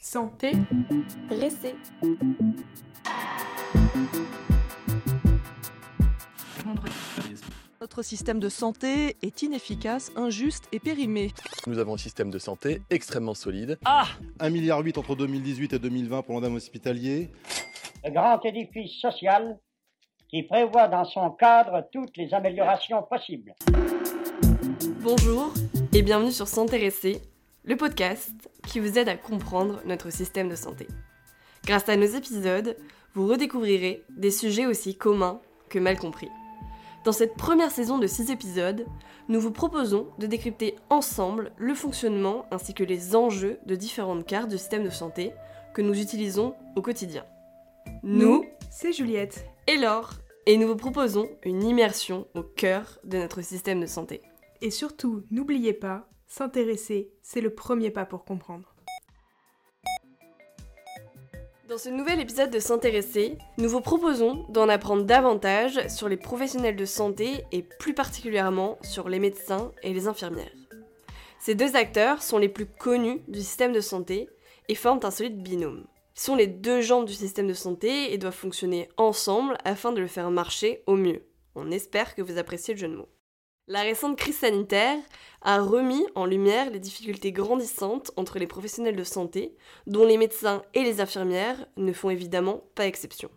Santé. Ressé. Notre système de santé est inefficace, injuste et périmé. Nous avons un système de santé extrêmement solide. 1,8 milliard entre 2018 et 2020 pour l'endame hospitalier. Le grand édifice social qui prévoit dans son cadre toutes les améliorations possibles. Bonjour et bienvenue sur S'intéresser, le podcast qui vous aide à comprendre notre système de santé. Grâce à nos épisodes, vous redécouvrirez des sujets aussi communs que mal compris. Dans cette première saison de 6 épisodes, nous vous proposons de décrypter ensemble le fonctionnement ainsi que les enjeux de différentes cartes du système de santé que nous utilisons au quotidien. Nous, c'est Juliette et Laure, et nous vous proposons une immersion au cœur de notre système de santé. Et surtout, n'oubliez pas, s'intéresser, c'est le premier pas pour comprendre. Dans ce nouvel épisode de S'intéresser, nous vous proposons d'en apprendre davantage sur les professionnels de santé et plus particulièrement sur les médecins et les infirmières. Ces deux acteurs sont les plus connus du système de santé et forment un solide binôme. Ils sont les deux jambes du système de santé et doivent fonctionner ensemble afin de le faire marcher au mieux. On espère que vous appréciez le jeu de mots. La récente crise sanitaire a remis en lumière les difficultés grandissantes entre les professionnels de santé, dont les médecins et les infirmières ne font évidemment pas exception.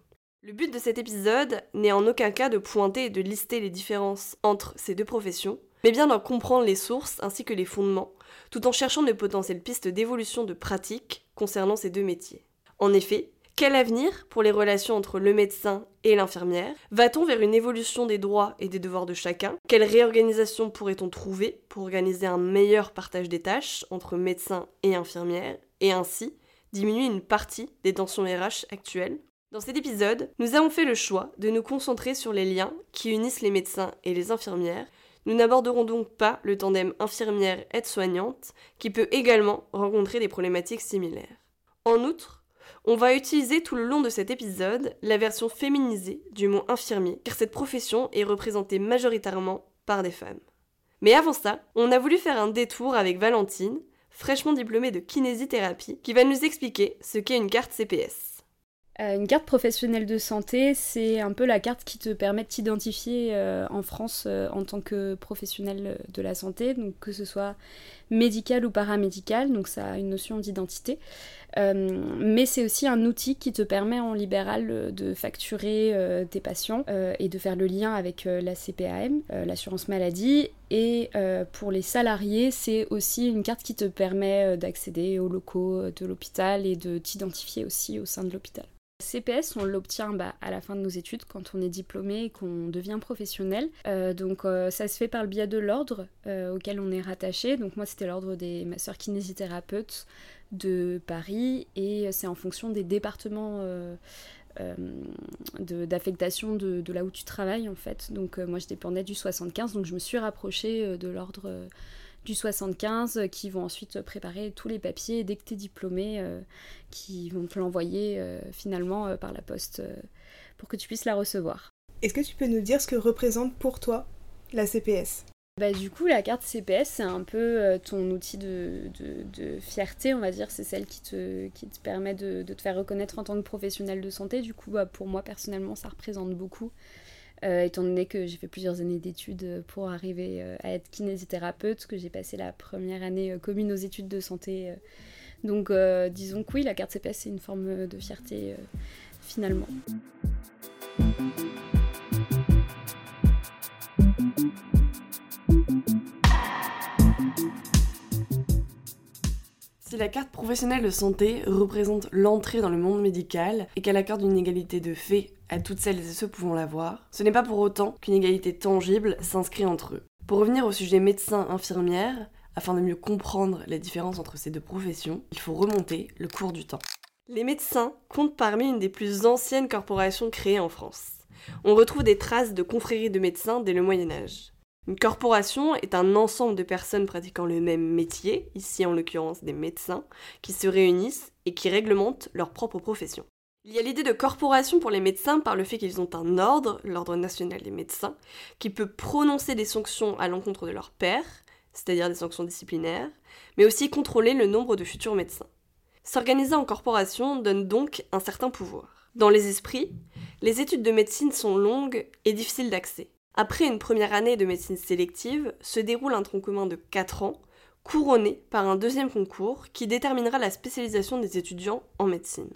Le but de cet épisode n'est en aucun cas de pointer et de lister les différences entre ces deux professions, mais bien d'en comprendre les sources ainsi que les fondements, tout en cherchant de potentielles pistes d'évolution de pratiques concernant ces deux métiers. En effet, quel avenir pour les relations entre le médecin et l'infirmière? Va-t-on vers une évolution des droits et des devoirs de chacun? Quelle réorganisation pourrait-on trouver pour organiser un meilleur partage des tâches entre médecin et infirmière et ainsi diminuer une partie des tensions RH actuelles? Dans cet épisode, nous avons fait le choix de nous concentrer sur les liens qui unissent les médecins et les infirmières. Nous n'aborderons donc pas le tandem infirmière-aide-soignante qui peut également rencontrer des problématiques similaires. En outre, on va utiliser tout le long de cet épisode la version féminisée du mot infirmier, car cette profession est représentée majoritairement par des femmes. Mais avant ça, on a voulu faire un détour avec Valentine, fraîchement diplômée de kinésithérapie, qui va nous expliquer ce qu'est une carte CPS. Une carte professionnelle de santé, c'est un peu la carte qui te permet de t'identifier en France en tant que professionnel de la santé, donc que ce soit médical ou paramédical, donc ça a une notion d'identité. Mais c'est aussi un outil qui te permet en libéral de facturer tes patients et de faire le lien avec la CPAM, l'assurance maladie. Et pour les salariés, c'est aussi une carte qui te permet d'accéder aux locaux de l'hôpital et de t'identifier aussi au sein de l'hôpital. CPS, on l'obtient à la fin de nos études, quand on est diplômé et qu'on devient professionnel. Donc ça se fait par le biais de l'ordre auquel on est rattaché. Donc moi, c'était l'ordre des masseurs kinésithérapeutes de Paris et c'est en fonction des départements d'affectation de là où tu travailles en fait. Donc moi, je dépendais du 75, donc je me suis rapprochée de l'ordre du 75 qui vont ensuite préparer tous les papiers dès que t'es diplômé, qui vont te l'envoyer finalement par la poste pour que tu puisses la recevoir. Est-ce que tu peux nous dire ce que représente pour toi la CPS ? Du coup, la carte CPS, c'est un peu ton outil de fierté, on va dire. C'est celle qui te permet de te faire reconnaître en tant que professionnel de santé. Du coup, pour moi, personnellement, ça représente beaucoup. Étant donné que j'ai fait plusieurs années d'études pour arriver à être kinésithérapeute, que j'ai passé la première année commune aux études de santé. Donc disons que oui, la carte CPS, c'est une forme de fierté, finalement. Si la carte professionnelle de santé représente l'entrée dans le monde médical et qu'elle accorde une égalité de fait à toutes celles et ceux pouvant l'avoir, ce n'est pas pour autant qu'une égalité tangible s'inscrit entre eux. Pour revenir au sujet médecin-infirmière, afin de mieux comprendre la différence entre ces deux professions, il faut remonter le cours du temps. Les médecins comptent parmi une des plus anciennes corporations créées en France. On retrouve des traces de confréries de médecins dès le Moyen-Âge. Une corporation est un ensemble de personnes pratiquant le même métier, ici en l'occurrence des médecins, qui se réunissent et qui réglementent leur propre profession. Il y a l'idée de corporation pour les médecins par le fait qu'ils ont un ordre, l'ordre national des médecins, qui peut prononcer des sanctions à l'encontre de leurs pairs, c'est-à-dire des sanctions disciplinaires, mais aussi contrôler le nombre de futurs médecins. S'organiser en corporation donne donc un certain pouvoir. Dans les esprits, les études de médecine sont longues et difficiles d'accès. Après une première année de médecine sélective, se déroule un tronc commun de 4 ans, couronné par un deuxième concours qui déterminera la spécialisation des étudiants en médecine.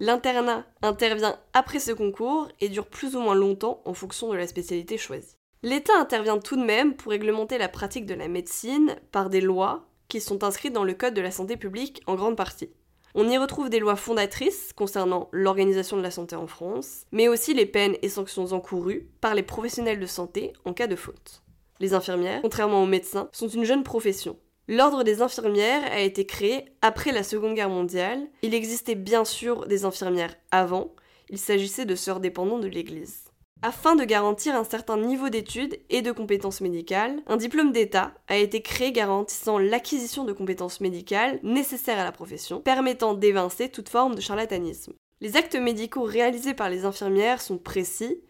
L'internat intervient après ce concours et dure plus ou moins longtemps en fonction de la spécialité choisie. L'État intervient tout de même pour réglementer la pratique de la médecine par des lois qui sont inscrites dans le Code de la santé publique en grande partie. On y retrouve des lois fondatrices concernant l'organisation de la santé en France, mais aussi les peines et sanctions encourues par les professionnels de santé en cas de faute. Les infirmières, contrairement aux médecins, sont une jeune profession. L'ordre des infirmières a été créé après la Seconde Guerre mondiale. Il existait bien sûr des infirmières avant, il s'agissait de sœurs dépendantes de l'Église. Afin de garantir un certain niveau d'études et de compétences médicales, un diplôme d'État a été créé garantissant l'acquisition de compétences médicales nécessaires à la profession, permettant d'évincer toute forme de charlatanisme. Les actes médicaux réalisés par les infirmières sont précis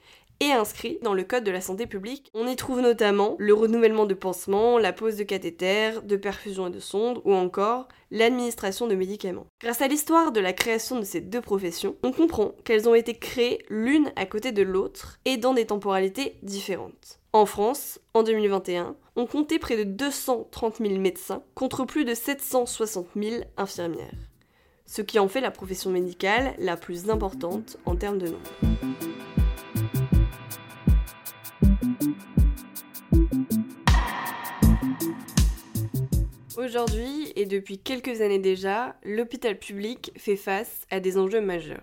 et inscrits dans le Code de la santé publique. On y trouve notamment le renouvellement de pansements, la pose de cathéters, de perfusions et de sondes, ou encore l'administration de médicaments. Grâce à l'histoire de la création de ces deux professions, on comprend qu'elles ont été créées l'une à côté de l'autre et dans des temporalités différentes. En France, en 2021, on comptait près de 230 000 médecins contre plus de 760 000 infirmières, ce qui en fait la profession médicale la plus importante en termes de nombre. Aujourd'hui, et depuis quelques années déjà, l'hôpital public fait face à des enjeux majeurs.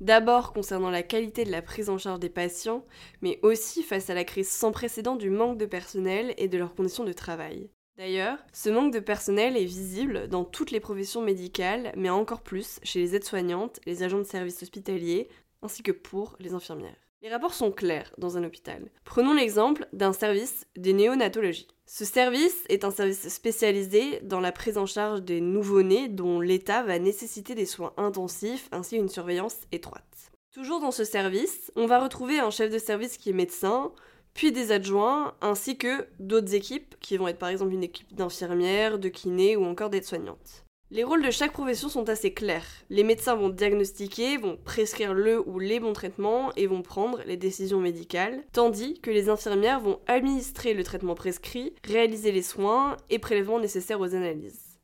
D'abord concernant la qualité de la prise en charge des patients, mais aussi face à la crise sans précédent du manque de personnel et de leurs conditions de travail. D'ailleurs, ce manque de personnel est visible dans toutes les professions médicales, mais encore plus chez les aides-soignantes, les agents de services hospitaliers, ainsi que pour les infirmières. Les rapports sont clairs dans un hôpital. Prenons l'exemple d'un service de néonatologie. Ce service est un service spécialisé dans la prise en charge des nouveau-nés dont l'État va nécessiter des soins intensifs ainsi une surveillance étroite. Toujours dans ce service, on va retrouver un chef de service qui est médecin, puis des adjoints, ainsi que d'autres équipes qui vont être par exemple une équipe d'infirmières, de kinés ou encore d'aides-soignantes. Les rôles de chaque profession sont assez clairs. Les médecins vont diagnostiquer, vont prescrire le ou les bons traitements et vont prendre les décisions médicales, tandis que les infirmières vont administrer le traitement prescrit, réaliser les soins et prélèvements nécessaires aux analyses.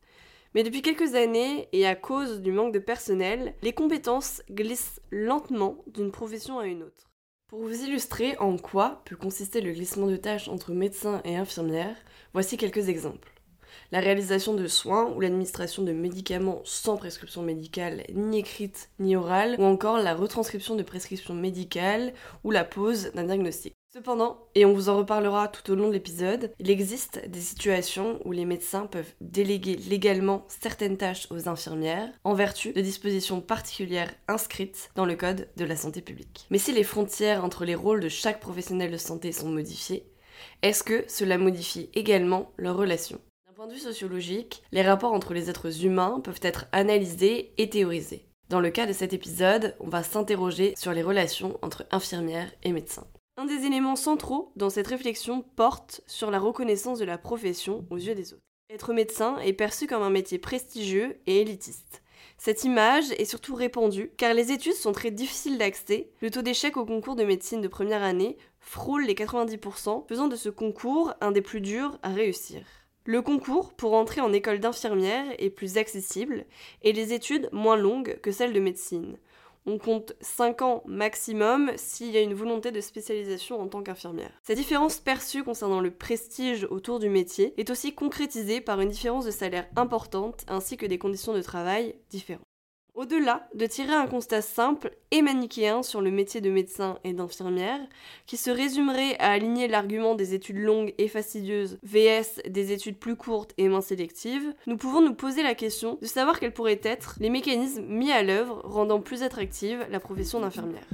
Mais depuis quelques années, et à cause du manque de personnel, les compétences glissent lentement d'une profession à une autre. Pour vous illustrer en quoi peut consister le glissement de tâches entre médecins et infirmières, voici quelques exemples. La réalisation de soins ou l'administration de médicaments sans prescription médicale, ni écrite ni orale, ou encore la retranscription de prescriptions médicales ou la pose d'un diagnostic. Cependant, et on vous en reparlera tout au long de l'épisode, il existe des situations où les médecins peuvent déléguer légalement certaines tâches aux infirmières en vertu de dispositions particulières inscrites dans le Code de la santé publique. Mais si les frontières entre les rôles de chaque professionnel de santé sont modifiées, est-ce que cela modifie également leurs relations ? D'un point de vue sociologique, les rapports entre les êtres humains peuvent être analysés et théorisés. Dans le cas de cet épisode, on va s'interroger sur les relations entre infirmières et médecins. Un des éléments centraux dans cette réflexion porte sur la reconnaissance de la profession aux yeux des autres. Être médecin est perçu comme un métier prestigieux et élitiste. Cette image est surtout répandue car les études sont très difficiles d'accès, le taux d'échec au concours de médecine de première année frôle les 90%, faisant de ce concours un des plus durs à réussir. Le concours pour entrer en école d'infirmière est plus accessible et les études moins longues que celles de médecine. On compte 5 ans maximum s'il y a une volonté de spécialisation en tant qu'infirmière. Cette différence perçue concernant le prestige autour du métier est aussi concrétisée par une différence de salaire importante ainsi que des conditions de travail différentes. Au-delà de tirer un constat simple et manichéen sur le métier de médecin et d'infirmière, qui se résumerait à aligner l'argument des études longues et fastidieuses vs des études plus courtes et moins sélectives, nous pouvons nous poser la question de savoir quels pourraient être les mécanismes mis à l'œuvre rendant plus attractive la profession d'infirmière.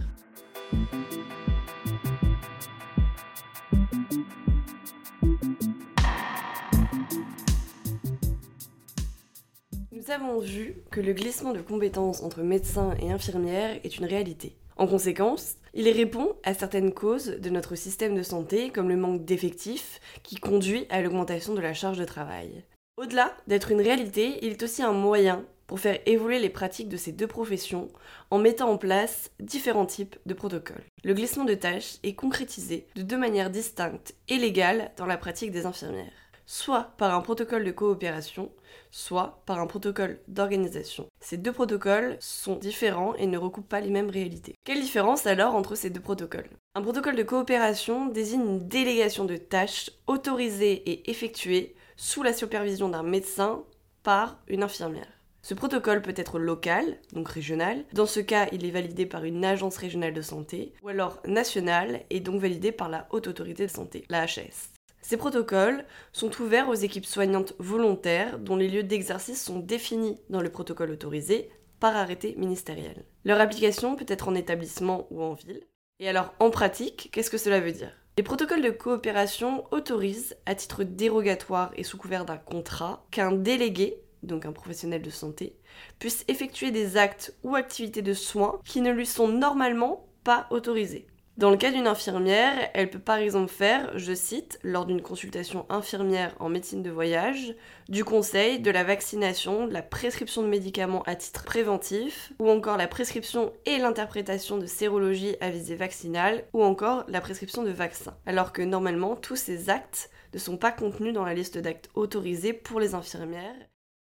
Nous avons vu que le glissement de compétences entre médecins et infirmières est une réalité. En conséquence, il répond à certaines causes de notre système de santé, comme le manque d'effectifs, qui conduit à l'augmentation de la charge de travail. Au-delà d'être une réalité, il est aussi un moyen pour faire évoluer les pratiques de ces deux professions en mettant en place différents types de protocoles. Le glissement de tâches est concrétisé de deux manières distinctes et légales dans la pratique des infirmières, soit par un protocole de coopération, soit par un protocole d'organisation. Ces deux protocoles sont différents et ne recoupent pas les mêmes réalités. Quelle différence alors entre ces deux protocoles ? Un protocole de coopération désigne une délégation de tâches autorisée et effectuée sous la supervision d'un médecin par une infirmière. Ce protocole peut être local, donc régional, dans ce cas il est validé par une agence régionale de santé, ou alors national et donc validé par la Haute Autorité de Santé, la HAS. Ces protocoles sont ouverts aux équipes soignantes volontaires dont les lieux d'exercice sont définis dans le protocole autorisé par arrêté ministériel. Leur application peut être en établissement ou en ville. Et alors en pratique, qu'est-ce que cela veut dire ? Les protocoles de coopération autorisent, à titre dérogatoire et sous couvert d'un contrat, qu'un délégué, donc un professionnel de santé, puisse effectuer des actes ou activités de soins qui ne lui sont normalement pas autorisés. Dans le cas d'une infirmière, elle peut par exemple faire, je cite, lors d'une consultation infirmière en médecine de voyage, du conseil, de la vaccination, de la prescription de médicaments à titre préventif, ou encore la prescription et l'interprétation de sérologie à visée vaccinale, ou encore la prescription de vaccins. Alors que normalement, tous ces actes ne sont pas contenus dans la liste d'actes autorisés pour les infirmières.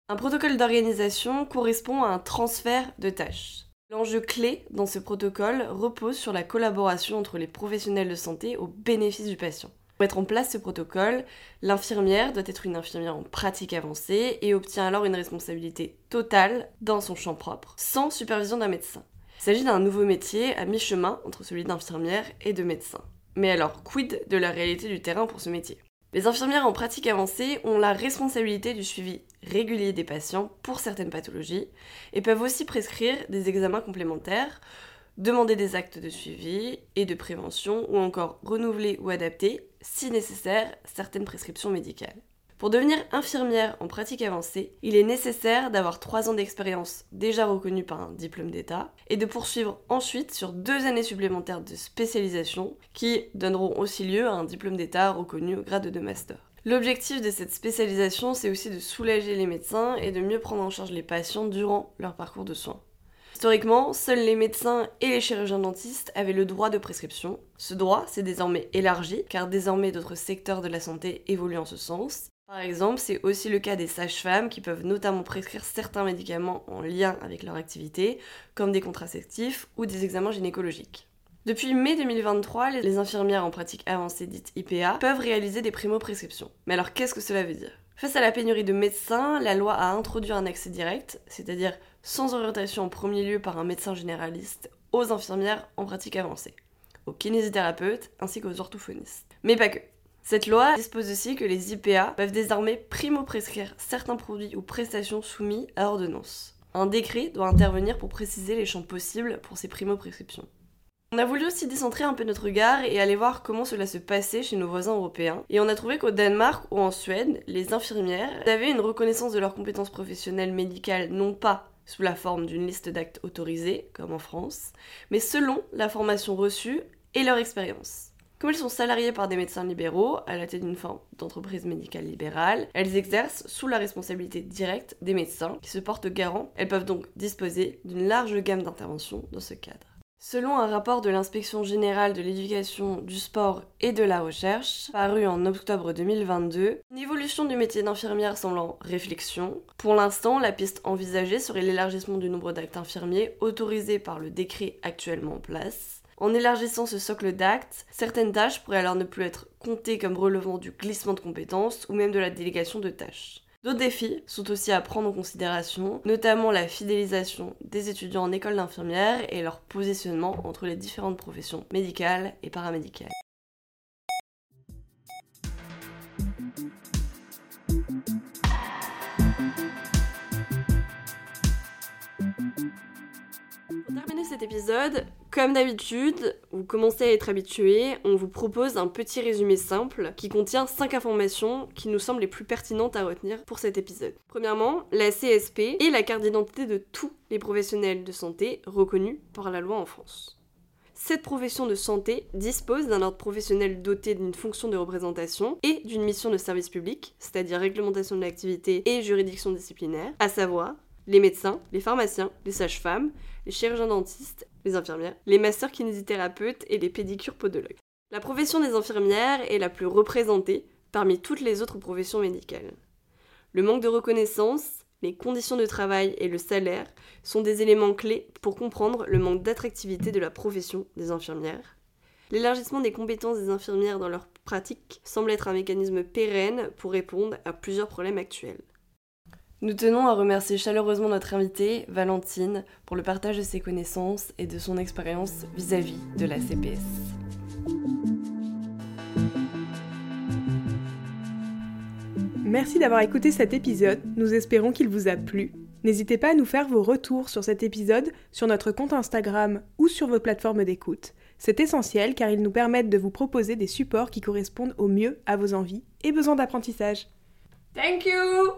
Un protocole d'organisation correspond à un transfert de tâches. L'enjeu clé dans ce protocole repose sur la collaboration entre les professionnels de santé au bénéfice du patient. Pour mettre en place ce protocole, l'infirmière doit être une infirmière en pratique avancée et obtient alors une responsabilité totale dans son champ propre, sans supervision d'un médecin. Il s'agit d'un nouveau métier à mi-chemin entre celui d'infirmière et de médecin. Mais alors, quid de la réalité du terrain pour ce métier ? Les infirmières en pratique avancée ont la responsabilité du suivi régulier des patients pour certaines pathologies et peuvent aussi prescrire des examens complémentaires, demander des actes de suivi et de prévention ou encore renouveler ou adapter, si nécessaire, certaines prescriptions médicales. Pour devenir infirmière en pratique avancée, il est nécessaire d'avoir 3 ans d'expérience déjà reconnue par un diplôme d'État et de poursuivre ensuite sur 2 années supplémentaires de spécialisation qui donneront aussi lieu à un diplôme d'État reconnu au grade de master. L'objectif de cette spécialisation, c'est aussi de soulager les médecins et de mieux prendre en charge les patients durant leur parcours de soins. Historiquement, seuls les médecins et les chirurgiens-dentistes avaient le droit de prescription. Ce droit s'est désormais élargi, car désormais d'autres secteurs de la santé évoluent en ce sens. Par exemple, c'est aussi le cas des sages-femmes qui peuvent notamment prescrire certains médicaments en lien avec leur activité, comme des contraceptifs ou des examens gynécologiques. Depuis mai 2023, les infirmières en pratique avancée dite IPA peuvent réaliser des primo-prescriptions. Mais alors qu'est-ce que cela veut dire ? Face à la pénurie de médecins, la loi a introduit un accès direct, c'est-à-dire sans orientation en premier lieu par un médecin généraliste, aux infirmières en pratique avancée, aux kinésithérapeutes ainsi qu'aux orthophonistes. Mais pas que. Cette loi dispose aussi que les IPA peuvent désormais primo-prescrire certains produits ou prestations soumis à ordonnance. Un décret doit intervenir pour préciser les champs possibles pour ces primo-prescriptions. On a voulu aussi décentrer un peu notre regard et aller voir comment cela se passait chez nos voisins européens. Et on a trouvé qu'au Danemark ou en Suède, les infirmières avaient une reconnaissance de leurs compétences professionnelles médicales non pas sous la forme d'une liste d'actes autorisés, comme en France, mais selon la formation reçue et leur expérience. Comme elles sont salariées par des médecins libéraux, à la tête d'une forme d'entreprise médicale libérale, elles exercent sous la responsabilité directe des médecins qui se portent garants. Elles peuvent donc disposer d'une large gamme d'interventions dans ce cadre. Selon un rapport de l'Inspection générale de l'éducation, du sport et de la recherche, paru en octobre 2022, une évolution du métier d'infirmière semble en réflexion. Pour l'instant, la piste envisagée serait l'élargissement du nombre d'actes infirmiers autorisés par le décret actuellement en place. En élargissant ce socle d'actes, certaines tâches pourraient alors ne plus être comptées comme relevant du glissement de compétences ou même de la délégation de tâches. D'autres défis sont aussi à prendre en considération, notamment la fidélisation des étudiants en école d'infirmière et leur positionnement entre les différentes professions médicales et paramédicales. Pour terminer cet épisode, comme d'habitude, vous commencez à être habitué, on vous propose un petit résumé simple qui contient 5 informations qui nous semblent les plus pertinentes à retenir pour cet épisode. Premièrement, la CSP est la carte d'identité de tous les professionnels de santé reconnus par la loi en France. cette profession de santé dispose d'un ordre professionnel doté d'une fonction de représentation et d'une mission de service public, c'est-à-dire réglementation de l'activité et juridiction disciplinaire, à savoir les médecins, les pharmaciens, les sages-femmes, les chirurgiens-dentistes, les infirmières, les masseurs-kinésithérapeutes et les pédicures-podologues. La profession des infirmières est la plus représentée parmi toutes les autres professions médicales. Le manque de reconnaissance, les conditions de travail et le salaire sont des éléments clés pour comprendre le manque d'attractivité de la profession des infirmières. L'élargissement des compétences des infirmières dans leur pratique semble être un mécanisme pérenne pour répondre à plusieurs problèmes actuels. Nous tenons à remercier chaleureusement notre invitée, Valentine, pour le partage de ses connaissances et de son expérience vis-à-vis de la CPS. Merci d'avoir écouté cet épisode, nous espérons qu'il vous a plu. N'hésitez pas à nous faire vos retours sur cet épisode sur notre compte Instagram ou sur vos plateformes d'écoute. C'est essentiel car ils nous permettent de vous proposer des supports qui correspondent au mieux à vos envies et besoins d'apprentissage. Thank you!